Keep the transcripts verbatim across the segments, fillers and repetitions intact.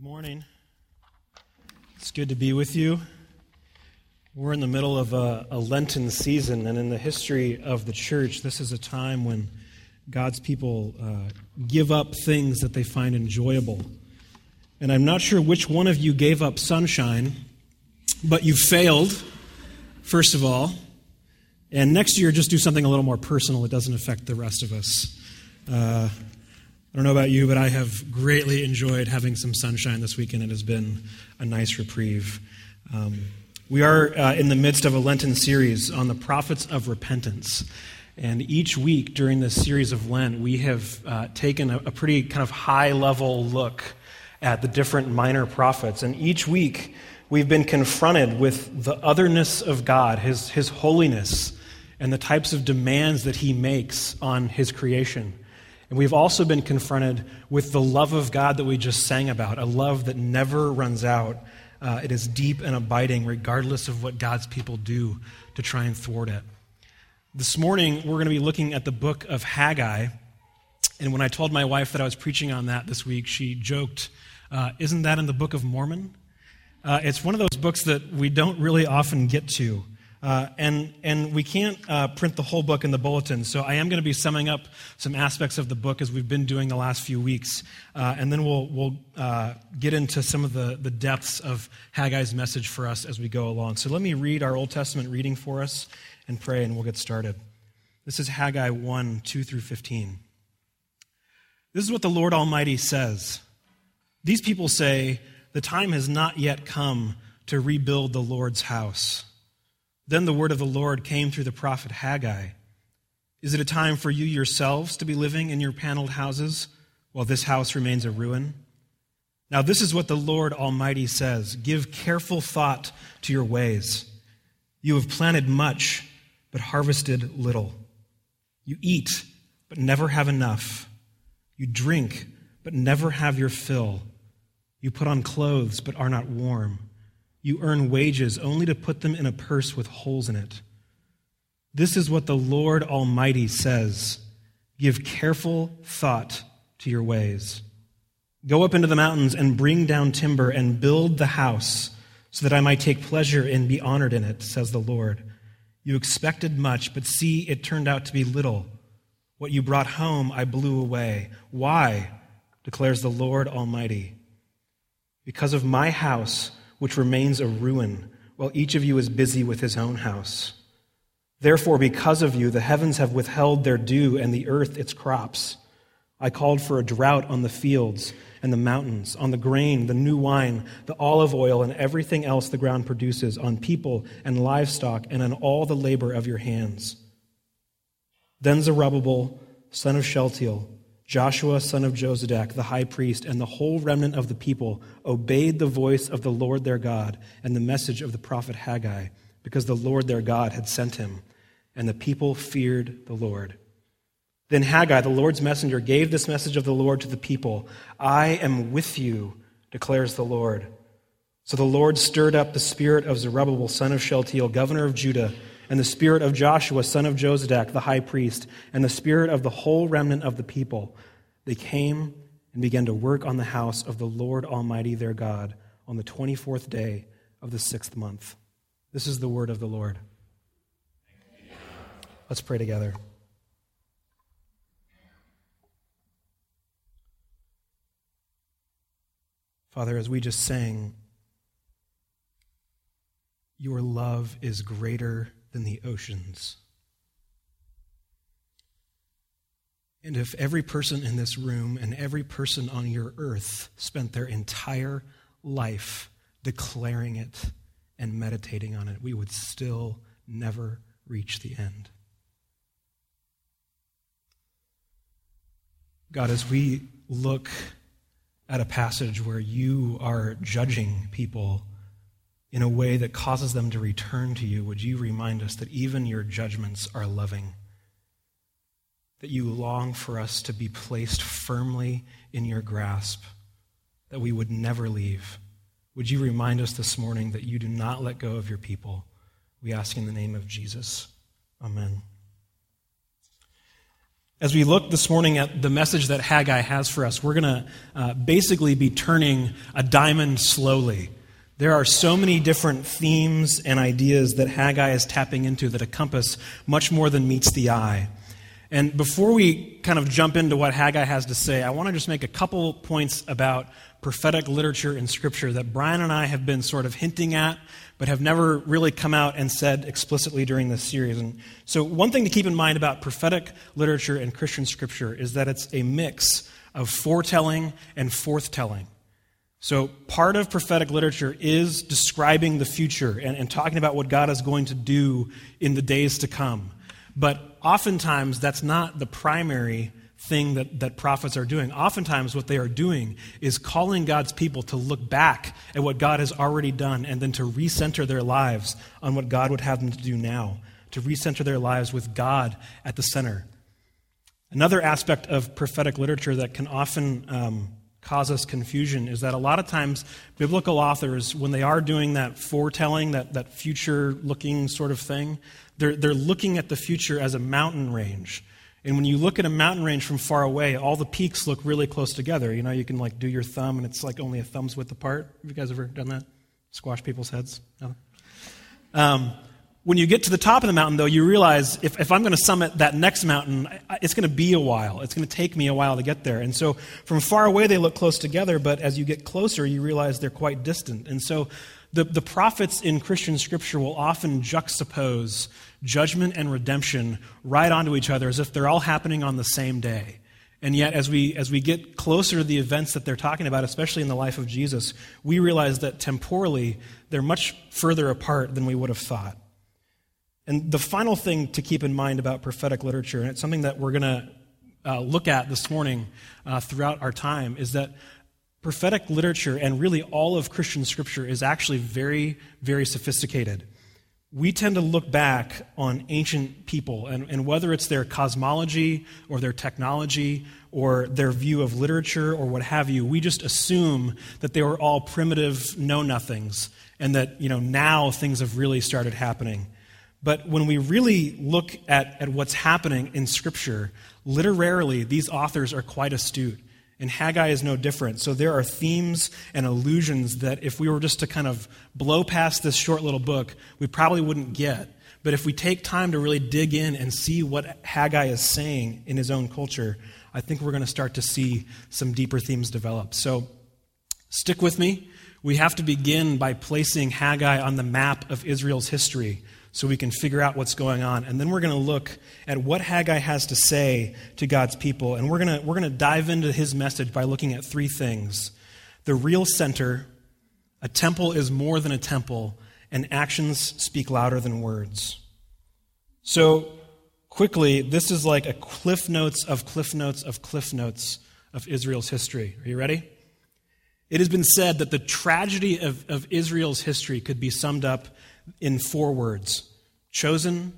Good morning. It's good to be with you. We're in the middle of a, a Lenten season, and in the history of the church, this is a time when God's people uh, give up things that they find enjoyable. And I'm not sure which one of you gave up sunshine, but you failed, first of all. And next year, just do something a little more personal. It doesn't affect the rest of us. Uh, I don't know about you, but I have greatly enjoyed having some sunshine this weekend. It has been a nice reprieve. Um, we are uh, in the midst of a Lenten series on the prophets of repentance. And each week during this series of Lent, we have uh, taken a, a pretty kind of high-level look at the different minor prophets. And each week, we've been confronted with the otherness of God, his his holiness, and the types of demands that he makes on his creation. And we've also been confronted with the love of God that we just sang about, a love that never runs out. Uh, it is deep and abiding, regardless of what God's people do to try and thwart it. This morning, we're going to be looking at the book of Haggai. And when I told my wife that I was preaching on that this week, she joked, uh, isn't that in the Book of Mormon? Uh, it's one of those books that we don't really often get to. Uh, and and we can't uh, print the whole book in the bulletin, so I am going to be summing up some aspects of the book as we've been doing the last few weeks, uh, and then we'll we'll uh, get into some of the, the depths of Haggai's message for us as we go along. So let me read our Old Testament reading for us and pray, and we'll get started. This is Haggai one, two through fifteen. This is what the Lord Almighty says. These people say, "The time has not yet come to rebuild the Lord's house." Then the word of the Lord came through the prophet Haggai. Is it a time for you yourselves to be living in your paneled houses while this house remains a ruin? Now this is what the Lord Almighty says. Give careful thought to your ways. You have planted much, but harvested little. You eat, but never have enough. You drink, but never have your fill. You put on clothes, but are not warm. You earn wages only to put them in a purse with holes in it. This is what the Lord Almighty says. Give careful thought to your ways. Go up into the mountains and bring down timber and build the house so that I might take pleasure and be honored in it, says the Lord. You expected much, but see, it turned out to be little. What you brought home I blew away. Why? Declares the Lord Almighty. Because of my house, which remains a ruin, while each of you is busy with his own house. Therefore, because of you, the heavens have withheld their dew and the earth its crops. I called for a drought on the fields and the mountains, on the grain, the new wine, the olive oil, and everything else the ground produces, on people and livestock, and on all the labor of your hands. Then Zerubbabel, son of Shealtiel, Joshua, son of Josedek, the high priest, and the whole remnant of the people obeyed the voice of the Lord their God and the message of the prophet Haggai, because the Lord their God had sent him, and the people feared the Lord. Then Haggai, the Lord's messenger, gave this message of the Lord to the people. I am with you, declares the Lord. So the Lord stirred up the spirit of Zerubbabel, son of Shealtiel, governor of Judah, and the spirit of Joshua, son of Josedek, the high priest, and the spirit of the whole remnant of the people. They came and began to work on the house of the Lord Almighty their God on the twenty-fourth day of the sixth month. This is the word of the Lord. Let's pray together. Father, as we just sang, your love is greater than the oceans. And if every person in this room and every person on your earth spent their entire life declaring it and meditating on it, we would still never reach the end. God, as we look at a passage where you are judging people in a way that causes them to return to you, would you remind us that even your judgments are loving, that you long for us to be placed firmly in your grasp, that we would never leave. Would you remind us this morning that you do not let go of your people? We ask in the name of Jesus. Amen. As we look this morning at the message that Haggai has for us, we're going to uh, basically be turning a diamond slowly. There are so many different themes and ideas that Haggai is tapping into that encompass much more than meets the eye. And before we kind of jump into what Haggai has to say, I want to just make a couple points about prophetic literature in Scripture that Brian and I have been sort of hinting at, but have never really come out and said explicitly during this series. And so one thing to keep in mind about prophetic literature and Christian Scripture is that it's a mix of foretelling and forthtelling. So part of prophetic literature is describing the future and, and talking about what God is going to do in the days to come. But oftentimes, that's not the primary thing that, that prophets are doing. Oftentimes, what they are doing is calling God's people to look back at what God has already done and then to recenter their lives on what God would have them to do now, to recenter their lives with God at the center. Another aspect of prophetic literature that can often um, cause us confusion is that a lot of times biblical authors, when they are doing that foretelling, that, that future-looking sort of thing, they're, they're looking at the future as a mountain range. And when you look at a mountain range from far away, all the peaks look really close together. You know, you can like do your thumb and it's like only a thumb's width apart. Have you guys ever done that? Squash people's heads? No. Um, when you get to the top of the mountain, though, you realize if, if I'm going to summit that next mountain, it's going to be a while. It's going to take me a while to get there. And so from far away, they look close together, but as you get closer, you realize they're quite distant. And so The, the prophets in Christian Scripture will often juxtapose judgment and redemption right onto each other as if they're all happening on the same day. And yet, as we as we get closer to the events that they're talking about, especially in the life of Jesus, we realize that temporally they're much further apart than we would have thought. And the final thing to keep in mind about prophetic literature, and it's something that we're going to uh, look at this morning uh, throughout our time, is that prophetic literature and really all of Christian Scripture is actually very, very sophisticated. We tend to look back on ancient people, and, and whether it's their cosmology or their technology or their view of literature or what have you, we just assume that they were all primitive know-nothings and that, you know, now things have really started happening. But when we really look at, at what's happening in Scripture, literarily these authors are quite astute. And Haggai is no different. So there are themes and allusions that if we were just to kind of blow past this short little book, we probably wouldn't get. But if we take time to really dig in and see what Haggai is saying in his own culture, I think we're going to start to see some deeper themes develop. So stick with me. We have to begin by placing Haggai on the map of Israel's history so we can figure out what's going on. And then we're going to look at what Haggai has to say to God's people. And we're going to, we're going to dive into his message by looking at three things. The real center, a temple is more than a temple, and actions speak louder than words. So quickly, this is like a cliff notes of cliff notes of cliff notes of Israel's history. Are you ready? It has been said that the tragedy of, of Israel's history could be summed up in four words: chosen,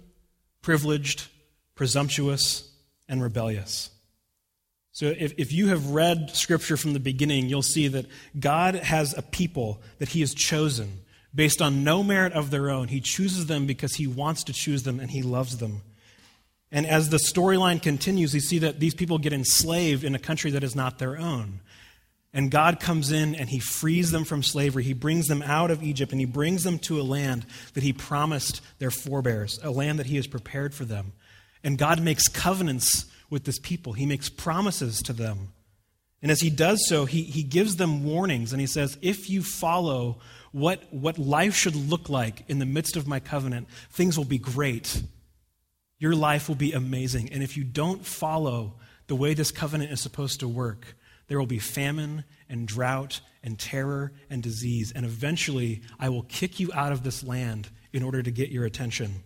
privileged, presumptuous, and rebellious. So if, if you have read Scripture from the beginning, you'll see that God has a people that he has chosen based on no merit of their own. He chooses them because he wants to choose them and he loves them. And as the storyline continues, you see that these people get enslaved in a country that is not their own. And God comes in and he frees them from slavery. He brings them out of Egypt and he brings them to a land that he promised their forebears, a land that he has prepared for them. And God makes covenants with this people. He makes promises to them. And as he does so, he, he gives them warnings and he says, if you follow what, what life should look like in the midst of my covenant, things will be great. Your life will be amazing. And if you don't follow the way this covenant is supposed to work, there will be famine and drought and terror and disease, and eventually I will kick you out of this land in order to get your attention.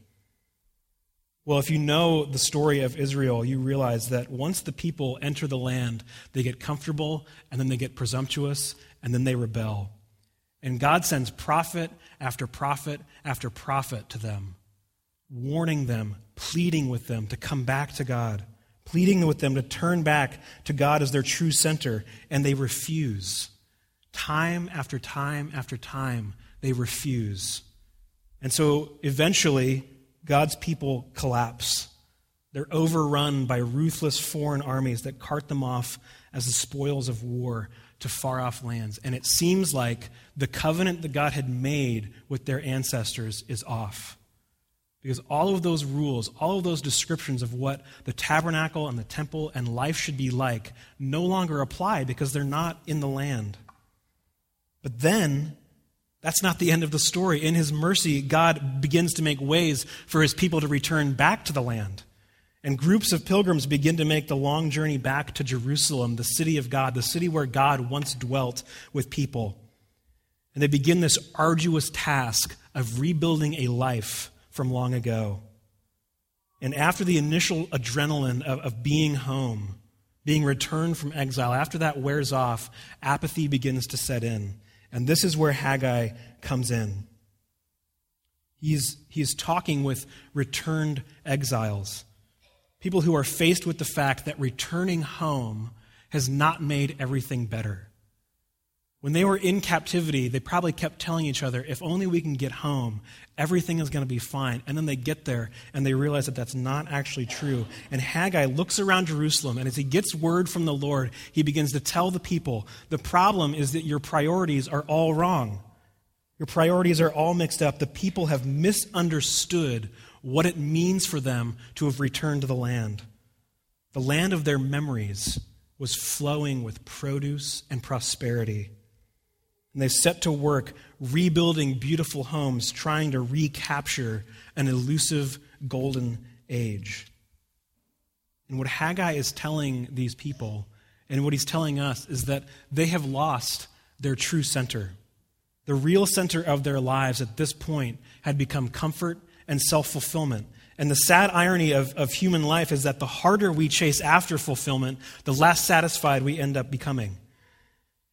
Well, if you know the story of Israel, you realize that once the people enter the land, they get comfortable, and then they get presumptuous, and then they rebel. And God sends prophet after prophet after prophet to them, warning them, pleading with them to come back to God, pleading with them to turn back to God as their true center, and they refuse. Time after time after time, they refuse. And so eventually, God's people collapse. They're overrun by ruthless foreign armies that cart them off as the spoils of war to far-off lands. And it seems like the covenant that God had made with their ancestors is off. Because all of those rules, all of those descriptions of what the tabernacle and the temple and life should be like no longer apply because they're not in the land. But then, that's not the end of the story. In his mercy, God begins to make ways for his people to return back to the land. And groups of pilgrims begin to make the long journey back to Jerusalem, the city of God, the city where God once dwelt with people. And they begin this arduous task of rebuilding a life from long ago. And after the initial adrenaline of, of being home, being returned from exile, after that wears off, apathy begins to set in. And this is where Haggai comes in. He's, he's talking with returned exiles. People who are faced with the fact that returning home has not made everything better. When they were in captivity, they probably kept telling each other, if only we can get home, everything is going to be fine. And then they get there, and they realize that that's not actually true. And Haggai looks around Jerusalem, and as he gets word from the Lord, he begins to tell the people, the problem is that your priorities are all wrong. Your priorities are all mixed up. The people have misunderstood what it means for them to have returned to the land. The land of their memories was flowing with produce and prosperity. And they set to work rebuilding beautiful homes, trying to recapture an elusive golden age. And what Haggai is telling these people, and what he's telling us, is that they have lost their true center. The real center of their lives at this point had become comfort and self-fulfillment. And the sad irony of, of human life is that the harder we chase after fulfillment, the less satisfied we end up becoming.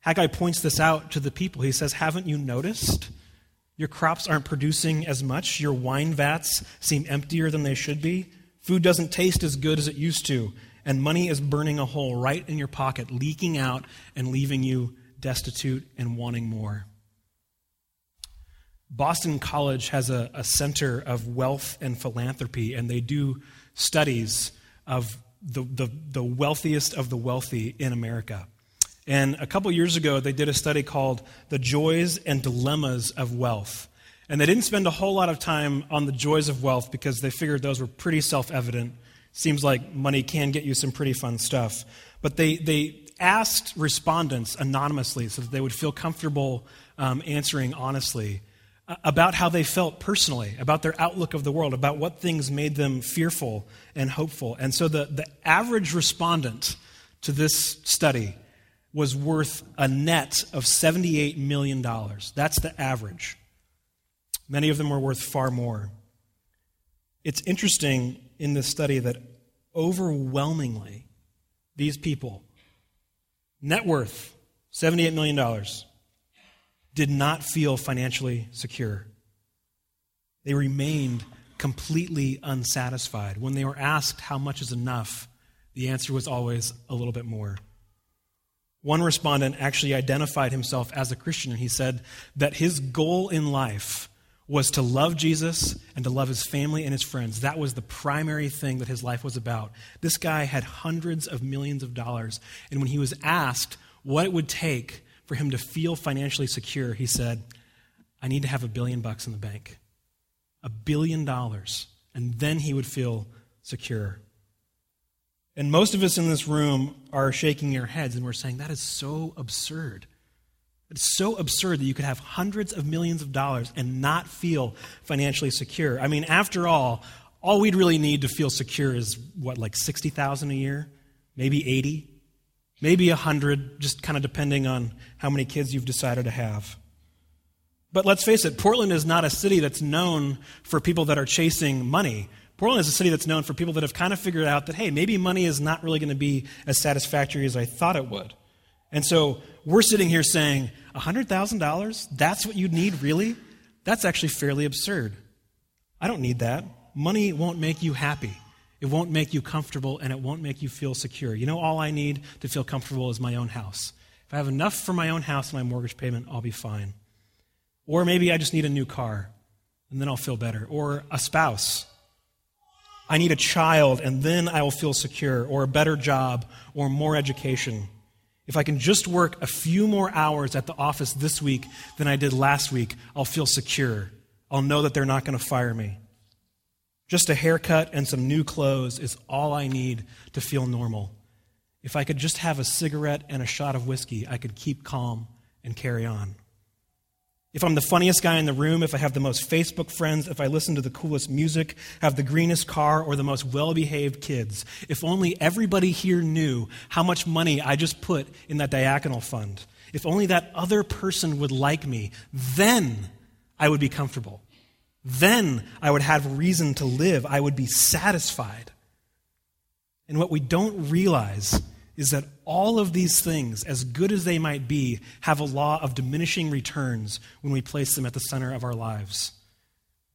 Haggai points this out to the people. He says, haven't you noticed? Your crops aren't producing as much. Your wine vats seem emptier than they should be. Food doesn't taste as good as it used to. And money is burning a hole right in your pocket, leaking out and leaving you destitute and wanting more. Boston College has a, a center of wealth and philanthropy, and they do studies of the, the, the wealthiest of the wealthy in America. And a couple years ago, they did a study called The Joys and Dilemmas of Wealth. And they didn't spend a whole lot of time on the joys of wealth because they figured those were pretty self-evident. Seems like money can get you some pretty fun stuff. But they, they asked respondents anonymously so that they would feel comfortable um, answering honestly about how they felt personally, about their outlook of the world, about what things made them fearful and hopeful. And so the, the average respondent to this study was worth a net of seventy-eight million dollars. That's the average. Many of them were worth far more. It's interesting in this study that overwhelmingly, these people, net worth, seventy-eight million dollars, did not feel financially secure. They remained completely unsatisfied. When they were asked how much is enough, the answer was always a little bit more. One respondent actually identified himself as a Christian, and he said that his goal in life was to love Jesus and to love his family and his friends. That was the primary thing that his life was about. This guy had hundreds of millions of dollars, and when he was asked what it would take for him to feel financially secure, he said, I need to have a billion bucks in the bank. A billion dollars. And then he would feel secure. And most of us in this room are shaking our heads and we're saying, that is so absurd. It's so absurd that you could have hundreds of millions of dollars and not feel financially secure. I mean, after all, all we'd really need to feel secure is, what, like sixty thousand dollars a year? Maybe eighty thousand dollars? Maybe one hundred, just kind of depending on how many kids you've decided to have. But let's face it, Portland is not a city that's known for people that are chasing money. Portland is a city that's known for people that have kind of figured out that, hey, maybe money is not really going to be as satisfactory as I thought it would. And so we're sitting here saying, one hundred thousand dollars? That's what you need, really? That's actually fairly absurd. I don't need that. Money won't make you happy. It won't make you comfortable, and it won't make you feel secure. You know, all I need to feel comfortable is my own house. If I have enough for my own house and my mortgage payment, I'll be fine. Or maybe I just need a new car, and then I'll feel better. Or a spouse. I need a child, and then I will feel secure, or a better job, or more education. If I can just work a few more hours at the office this week than I did last week, I'll feel secure. I'll know that they're not going to fire me. Just a haircut and some new clothes is all I need to feel normal. If I could just have a cigarette and a shot of whiskey, I could keep calm and carry on. If I'm the funniest guy in the room, if I have the most Facebook friends, if I listen to the coolest music, have the greenest car, or the most well-behaved kids, if only everybody here knew how much money I just put in that diaconal fund, if only that other person would like me, then I would be comfortable. Then I would have reason to live. I would be satisfied. And what we don't realize is that all of these things, as good as they might be, have a law of diminishing returns when we place them at the center of our lives.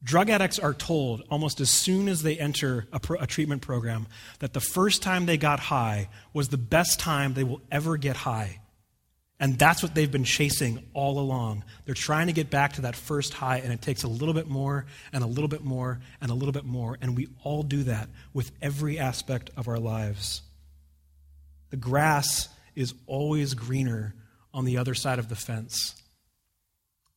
Drug addicts are told almost as soon as they enter a, pro- a treatment program that the first time they got high was the best time they will ever get high. And that's what they've been chasing all along. They're trying to get back to that first high, and it takes a little bit more and a little bit more and a little bit more, and we all do that with every aspect of our lives. The grass is always greener on the other side of the fence.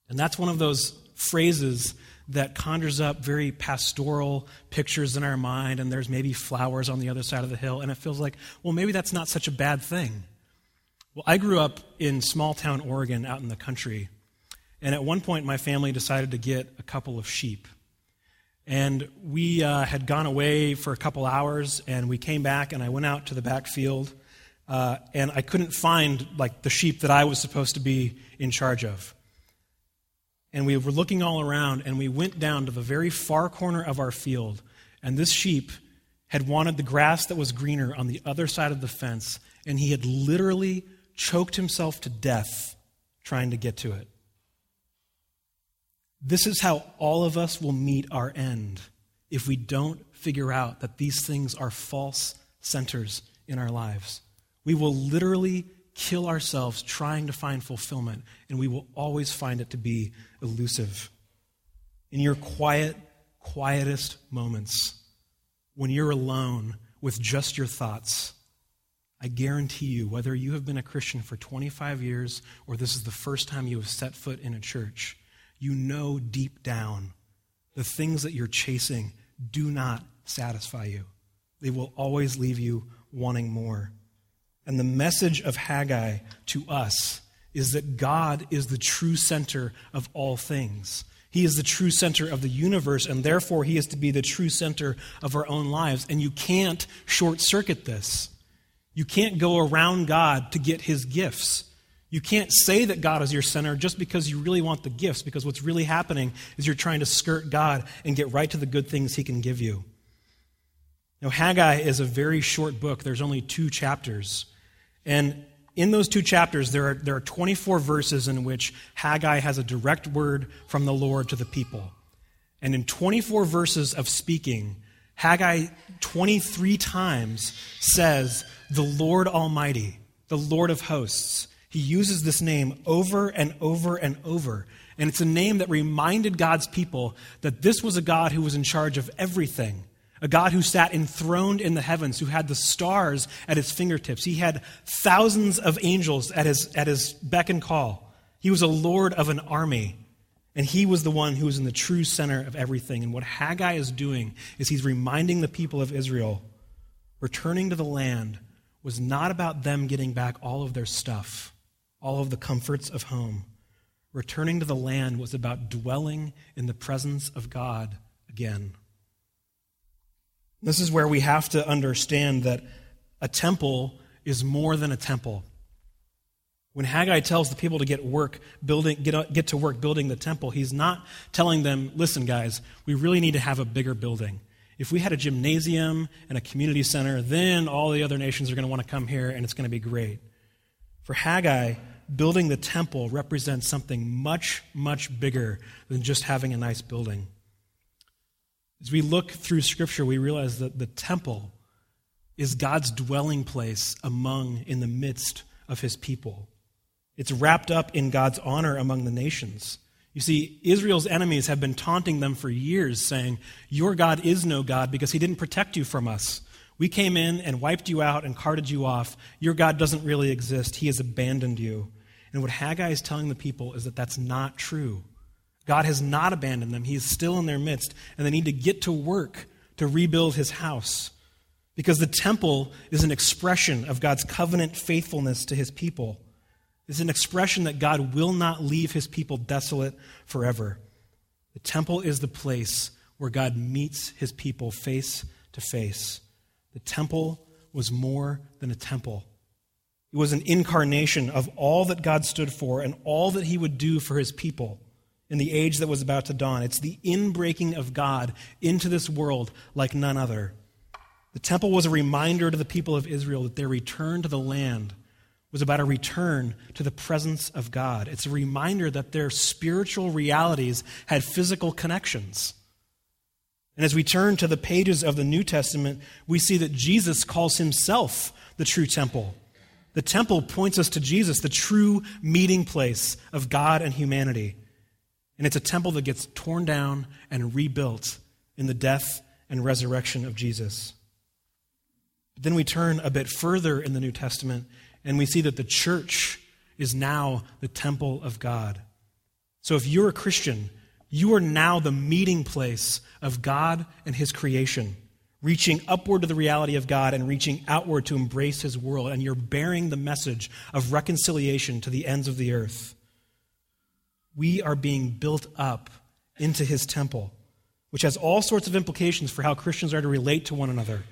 And that's one of those phrases that conjures up very pastoral pictures in our mind, and there's maybe flowers on the other side of the hill, and it feels like, well, maybe that's not such a bad thing. Well, I grew up in small-town Oregon out in the country, and at one point my family decided to get a couple of sheep. And we uh, had gone away for a couple hours, and we came back, and I went out to the back field, uh, and I couldn't find like the sheep that I was supposed to be in charge of. And we were looking all around, and we went down to the very far corner of our field, and this sheep had wanted the grass that was greener on the other side of the fence, and he had literally choked himself to death trying to get to it. This is how all of us will meet our end if we don't figure out that these things are false centers in our lives. We will literally kill ourselves trying to find fulfillment, and we will always find it to be elusive. In your quiet, quietest moments, when you're alone with just your thoughts, I guarantee you, whether you have been a Christian for twenty-five years or this is the first time you have set foot in a church, you know deep down the things that you're chasing do not satisfy you. They will always leave you wanting more. And the message of Haggai to us is that God is the true center of all things. He is the true center of the universe, and therefore he is to be the true center of our own lives. And you can't short-circuit this. You can't go around God to get his gifts. You can't say that God is your center just because you really want the gifts, because what's really happening is you're trying to skirt God and get right to the good things he can give you. Now, Haggai is a very short book. There's only two chapters. And in those two chapters, there are, there are twenty-four verses in which Haggai has a direct word from the Lord to the people. And in twenty-four verses of speaking, Haggai twenty-three times says, "The Lord Almighty, the Lord of hosts." He uses this name over and over and over. And it's a name that reminded God's people that this was a God who was in charge of everything, a God who sat enthroned in the heavens, who had the stars at his fingertips. He had thousands of angels at his, at his beck and call. He was a lord of an army. And he was the one who was in the true center of everything. And what Haggai is doing is he's reminding the people of Israel, returning to the land was not about them getting back all of their stuff, all of the comforts of home. Returning to the land was about dwelling in the presence of God again. This is where we have to understand that a temple is more than a temple. When Haggai tells the people to get work building, get, get to work building the temple, he's not telling them, listen, guys, we really need to have a bigger building. If we had a gymnasium and a community center, then all the other nations are going to want to come here, and it's going to be great. For Haggai, building the temple represents something much, much bigger than just having a nice building. As we look through Scripture, we realize that the temple is God's dwelling place among, in the midst of his people. It's wrapped up in God's honor among the nations. You see, Israel's enemies have been taunting them for years, saying, your God is no God because he didn't protect you from us. We came in and wiped you out and carted you off. Your God doesn't really exist. He has abandoned you. And what Haggai is telling the people is that that's not true. God has not abandoned them. He is still in their midst, and they need to get to work to rebuild his house, because the temple is an expression of God's covenant faithfulness to his people. It's an expression that God will not leave his people desolate forever. The temple is the place where God meets his people face to face. The temple was more than a temple. It was an incarnation of all that God stood for and all that he would do for his people in the age that was about to dawn. It's the inbreaking of God into this world like none other. The temple was a reminder to the people of Israel that their return to the land was about a return to the presence of God. It's a reminder that their spiritual realities had physical connections. And as we turn to the pages of the New Testament, we see that Jesus calls himself the true temple. The temple points us to Jesus, the true meeting place of God and humanity. And it's a temple that gets torn down and rebuilt in the death and resurrection of Jesus. But then we turn a bit further in the New Testament, and we see that the church is now the temple of God. So if you're a Christian, you are now the meeting place of God and his creation, reaching upward to the reality of God and reaching outward to embrace his world, and you're bearing the message of reconciliation to the ends of the earth. We are being built up into his temple, which has all sorts of implications for how Christians are to relate to one another,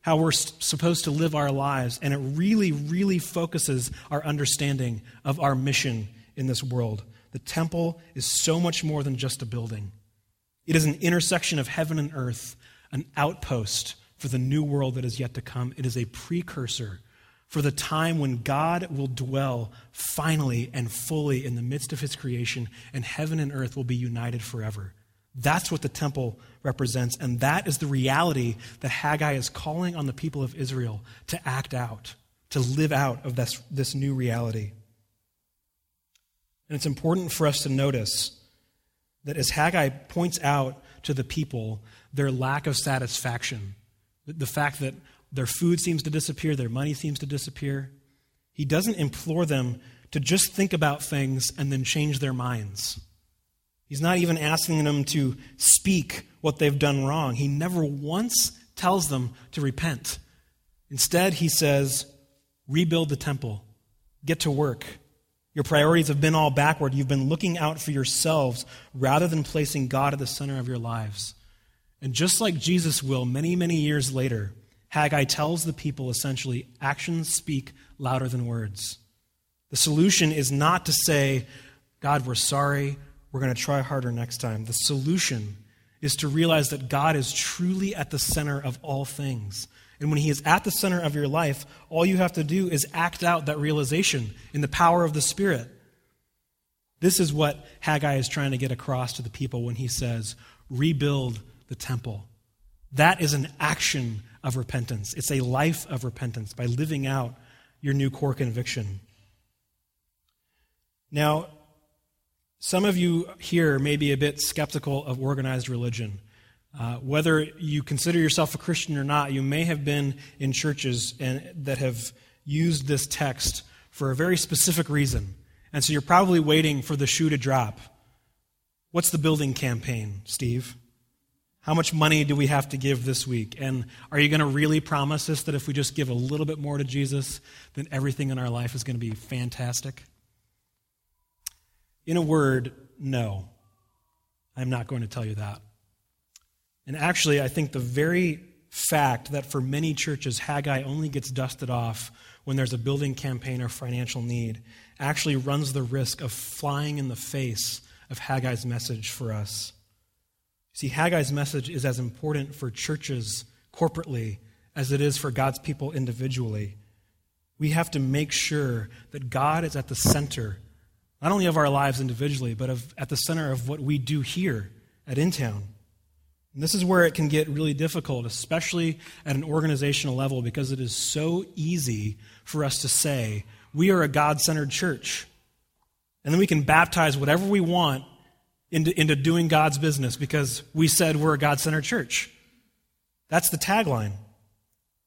how we're supposed to live our lives, and it really, really focuses our understanding of our mission in this world. The temple is so much more than just a building. It is an intersection of heaven and earth, an outpost for the new world that is yet to come. It is a precursor for the time when God will dwell finally and fully in the midst of his creation, and heaven and earth will be united forever. That's what the temple represents, and that is the reality that Haggai is calling on the people of Israel to act out, to live out of this, this new reality. And it's important for us to notice that as Haggai points out to the people their lack of satisfaction, the fact that their food seems to disappear, their money seems to disappear, he doesn't implore them to just think about things and then change their minds. He's not even asking them to speak what they've done wrong. He never once tells them to repent. Instead, he says, rebuild the temple. Get to work. Your priorities have been all backward. You've been looking out for yourselves rather than placing God at the center of your lives. And just like Jesus will many, many years later, Haggai tells the people essentially, actions speak louder than words. The solution is not to say, God, we're sorry, we're going to try harder next time. The solution is to realize that God is truly at the center of all things. And when he is at the center of your life, all you have to do is act out that realization in the power of the Spirit. This is what Haggai is trying to get across to the people when he says, rebuild the temple. That is an action of repentance. It's a life of repentance by living out your new core conviction. Now, some of you here may be a bit skeptical of organized religion. Uh, whether you consider yourself a Christian or not, you may have been in churches and, that have used this text for a very specific reason. And so you're probably waiting for the shoe to drop. What's the building campaign, Steve? How much money do we have to give this week? And are you going to really promise us that if we just give a little bit more to Jesus, then everything in our life is going to be fantastic? In a word, no. I'm not going to tell you that. And actually, I think the very fact that for many churches, Haggai only gets dusted off when there's a building campaign or financial need actually runs the risk of flying in the face of Haggai's message for us. See, Haggai's message is as important for churches corporately as it is for God's people individually. We have to make sure that God is at the center not only of our lives individually, but of, at the center of what we do here at InTown. And this is where it can get really difficult, especially at an organizational level, because it is so easy for us to say, we are a God-centered church. And then we can baptize whatever we want into, into doing God's business because we said we're a God-centered church. That's the tagline.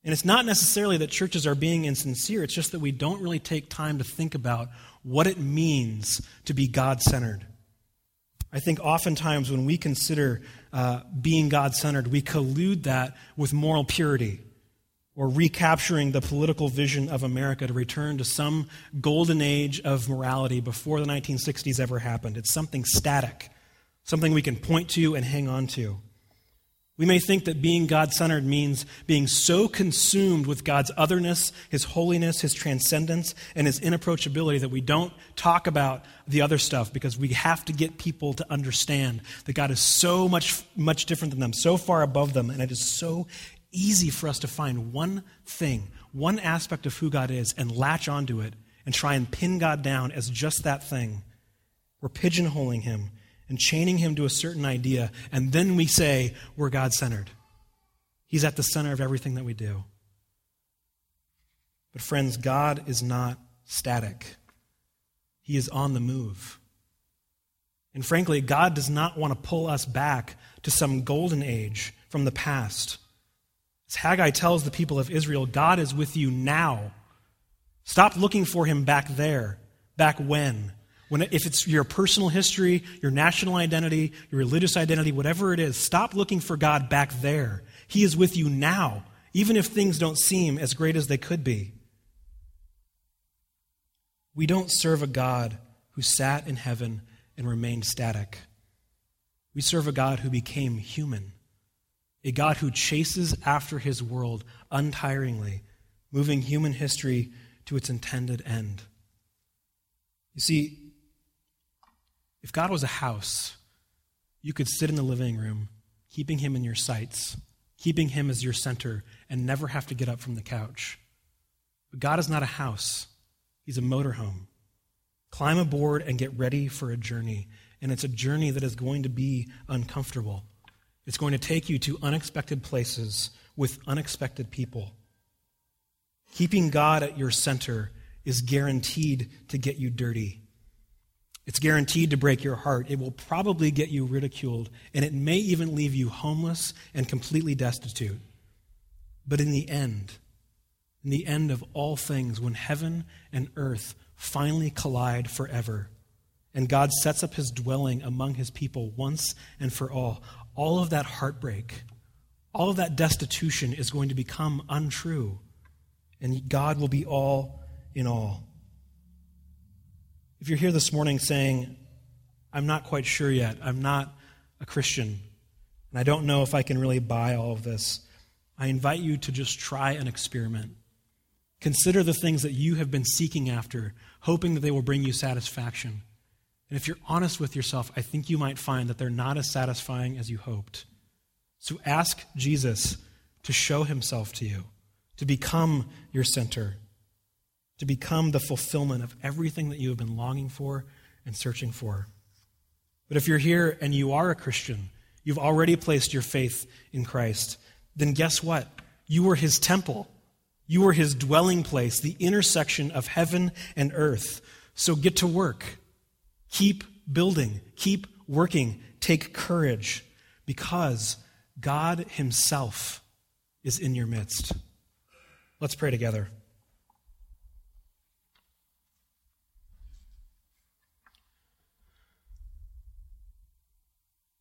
And it's not necessarily that churches are being insincere. It's just that we don't really take time to think about what it means to be God-centered. I think oftentimes when we consider uh, being God-centered, we collude that with moral purity or recapturing the political vision of America to return to some golden age of morality before the nineteen sixties ever happened. It's something static, something we can point to and hang on to. We may think that being God-centered means being so consumed with God's otherness, His holiness, His transcendence, and His inapproachability that we don't talk about the other stuff because we have to get people to understand that God is so much, much different than them, so far above them, and it is so easy for us to find one thing, one aspect of who God is and latch onto it and try and pin God down as just that thing. We're pigeonholing Him and chaining Him to a certain idea, and then we say we're God-centered. He's at the center of everything that we do. But friends, God is not static. He is on the move. And frankly, God does not want to pull us back to some golden age from the past. As Haggai tells the people of Israel, God is with you now. Stop looking for Him back there, back when. When, if it's your personal history, your national identity, your religious identity, whatever it is, stop looking for God back there. He is with you now, even if things don't seem as great as they could be. We don't serve a God who sat in heaven and remained static. We serve a God who became human, a God who chases after His world untiringly, moving human history to its intended end. You see, if God was a house, you could sit in the living room, keeping Him in your sights, keeping Him as your center, and never have to get up from the couch. But God is not a house. He's a motorhome. Climb aboard and get ready for a journey. And it's a journey that is going to be uncomfortable. It's going to take you to unexpected places with unexpected people. Keeping God at your center is guaranteed to get you dirty. It's guaranteed to break your heart. It will probably get you ridiculed, and it may even leave you homeless and completely destitute. But in the end, in the end of all things, when heaven and earth finally collide forever, and God sets up His dwelling among His people once and for all, all of that heartbreak, all of that destitution is going to become untrue, and God will be all in all. If you're here this morning saying, I'm not quite sure yet, I'm not a Christian, and I don't know if I can really buy all of this, I invite you to just try an experiment. Consider the things that you have been seeking after, hoping that they will bring you satisfaction. And if you're honest with yourself, I think you might find that they're not as satisfying as you hoped. So ask Jesus to show Himself to you, to become your center, to become the fulfillment of everything that you have been longing for and searching for. But if you're here and you are a Christian, you've already placed your faith in Christ, then guess what? You were His temple. You were His dwelling place, the intersection of heaven and earth. So get to work. Keep building. Keep working. Take courage, because God Himself is in your midst. Let's pray together.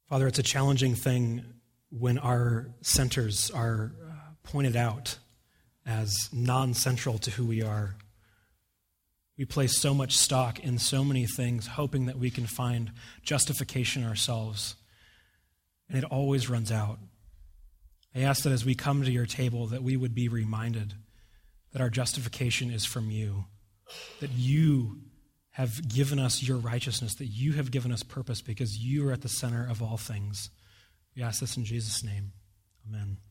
Father, it's a challenging thing when our centers are pointed out as non-central to who we are. We place so much stock in so many things, hoping that we can find justification ourselves, and it always runs out. I ask that as we come to your table, that we would be reminded that our justification is from you, that you have given us your righteousness, that you have given us purpose because you are at the center of all things. We ask this in Jesus' name. Amen.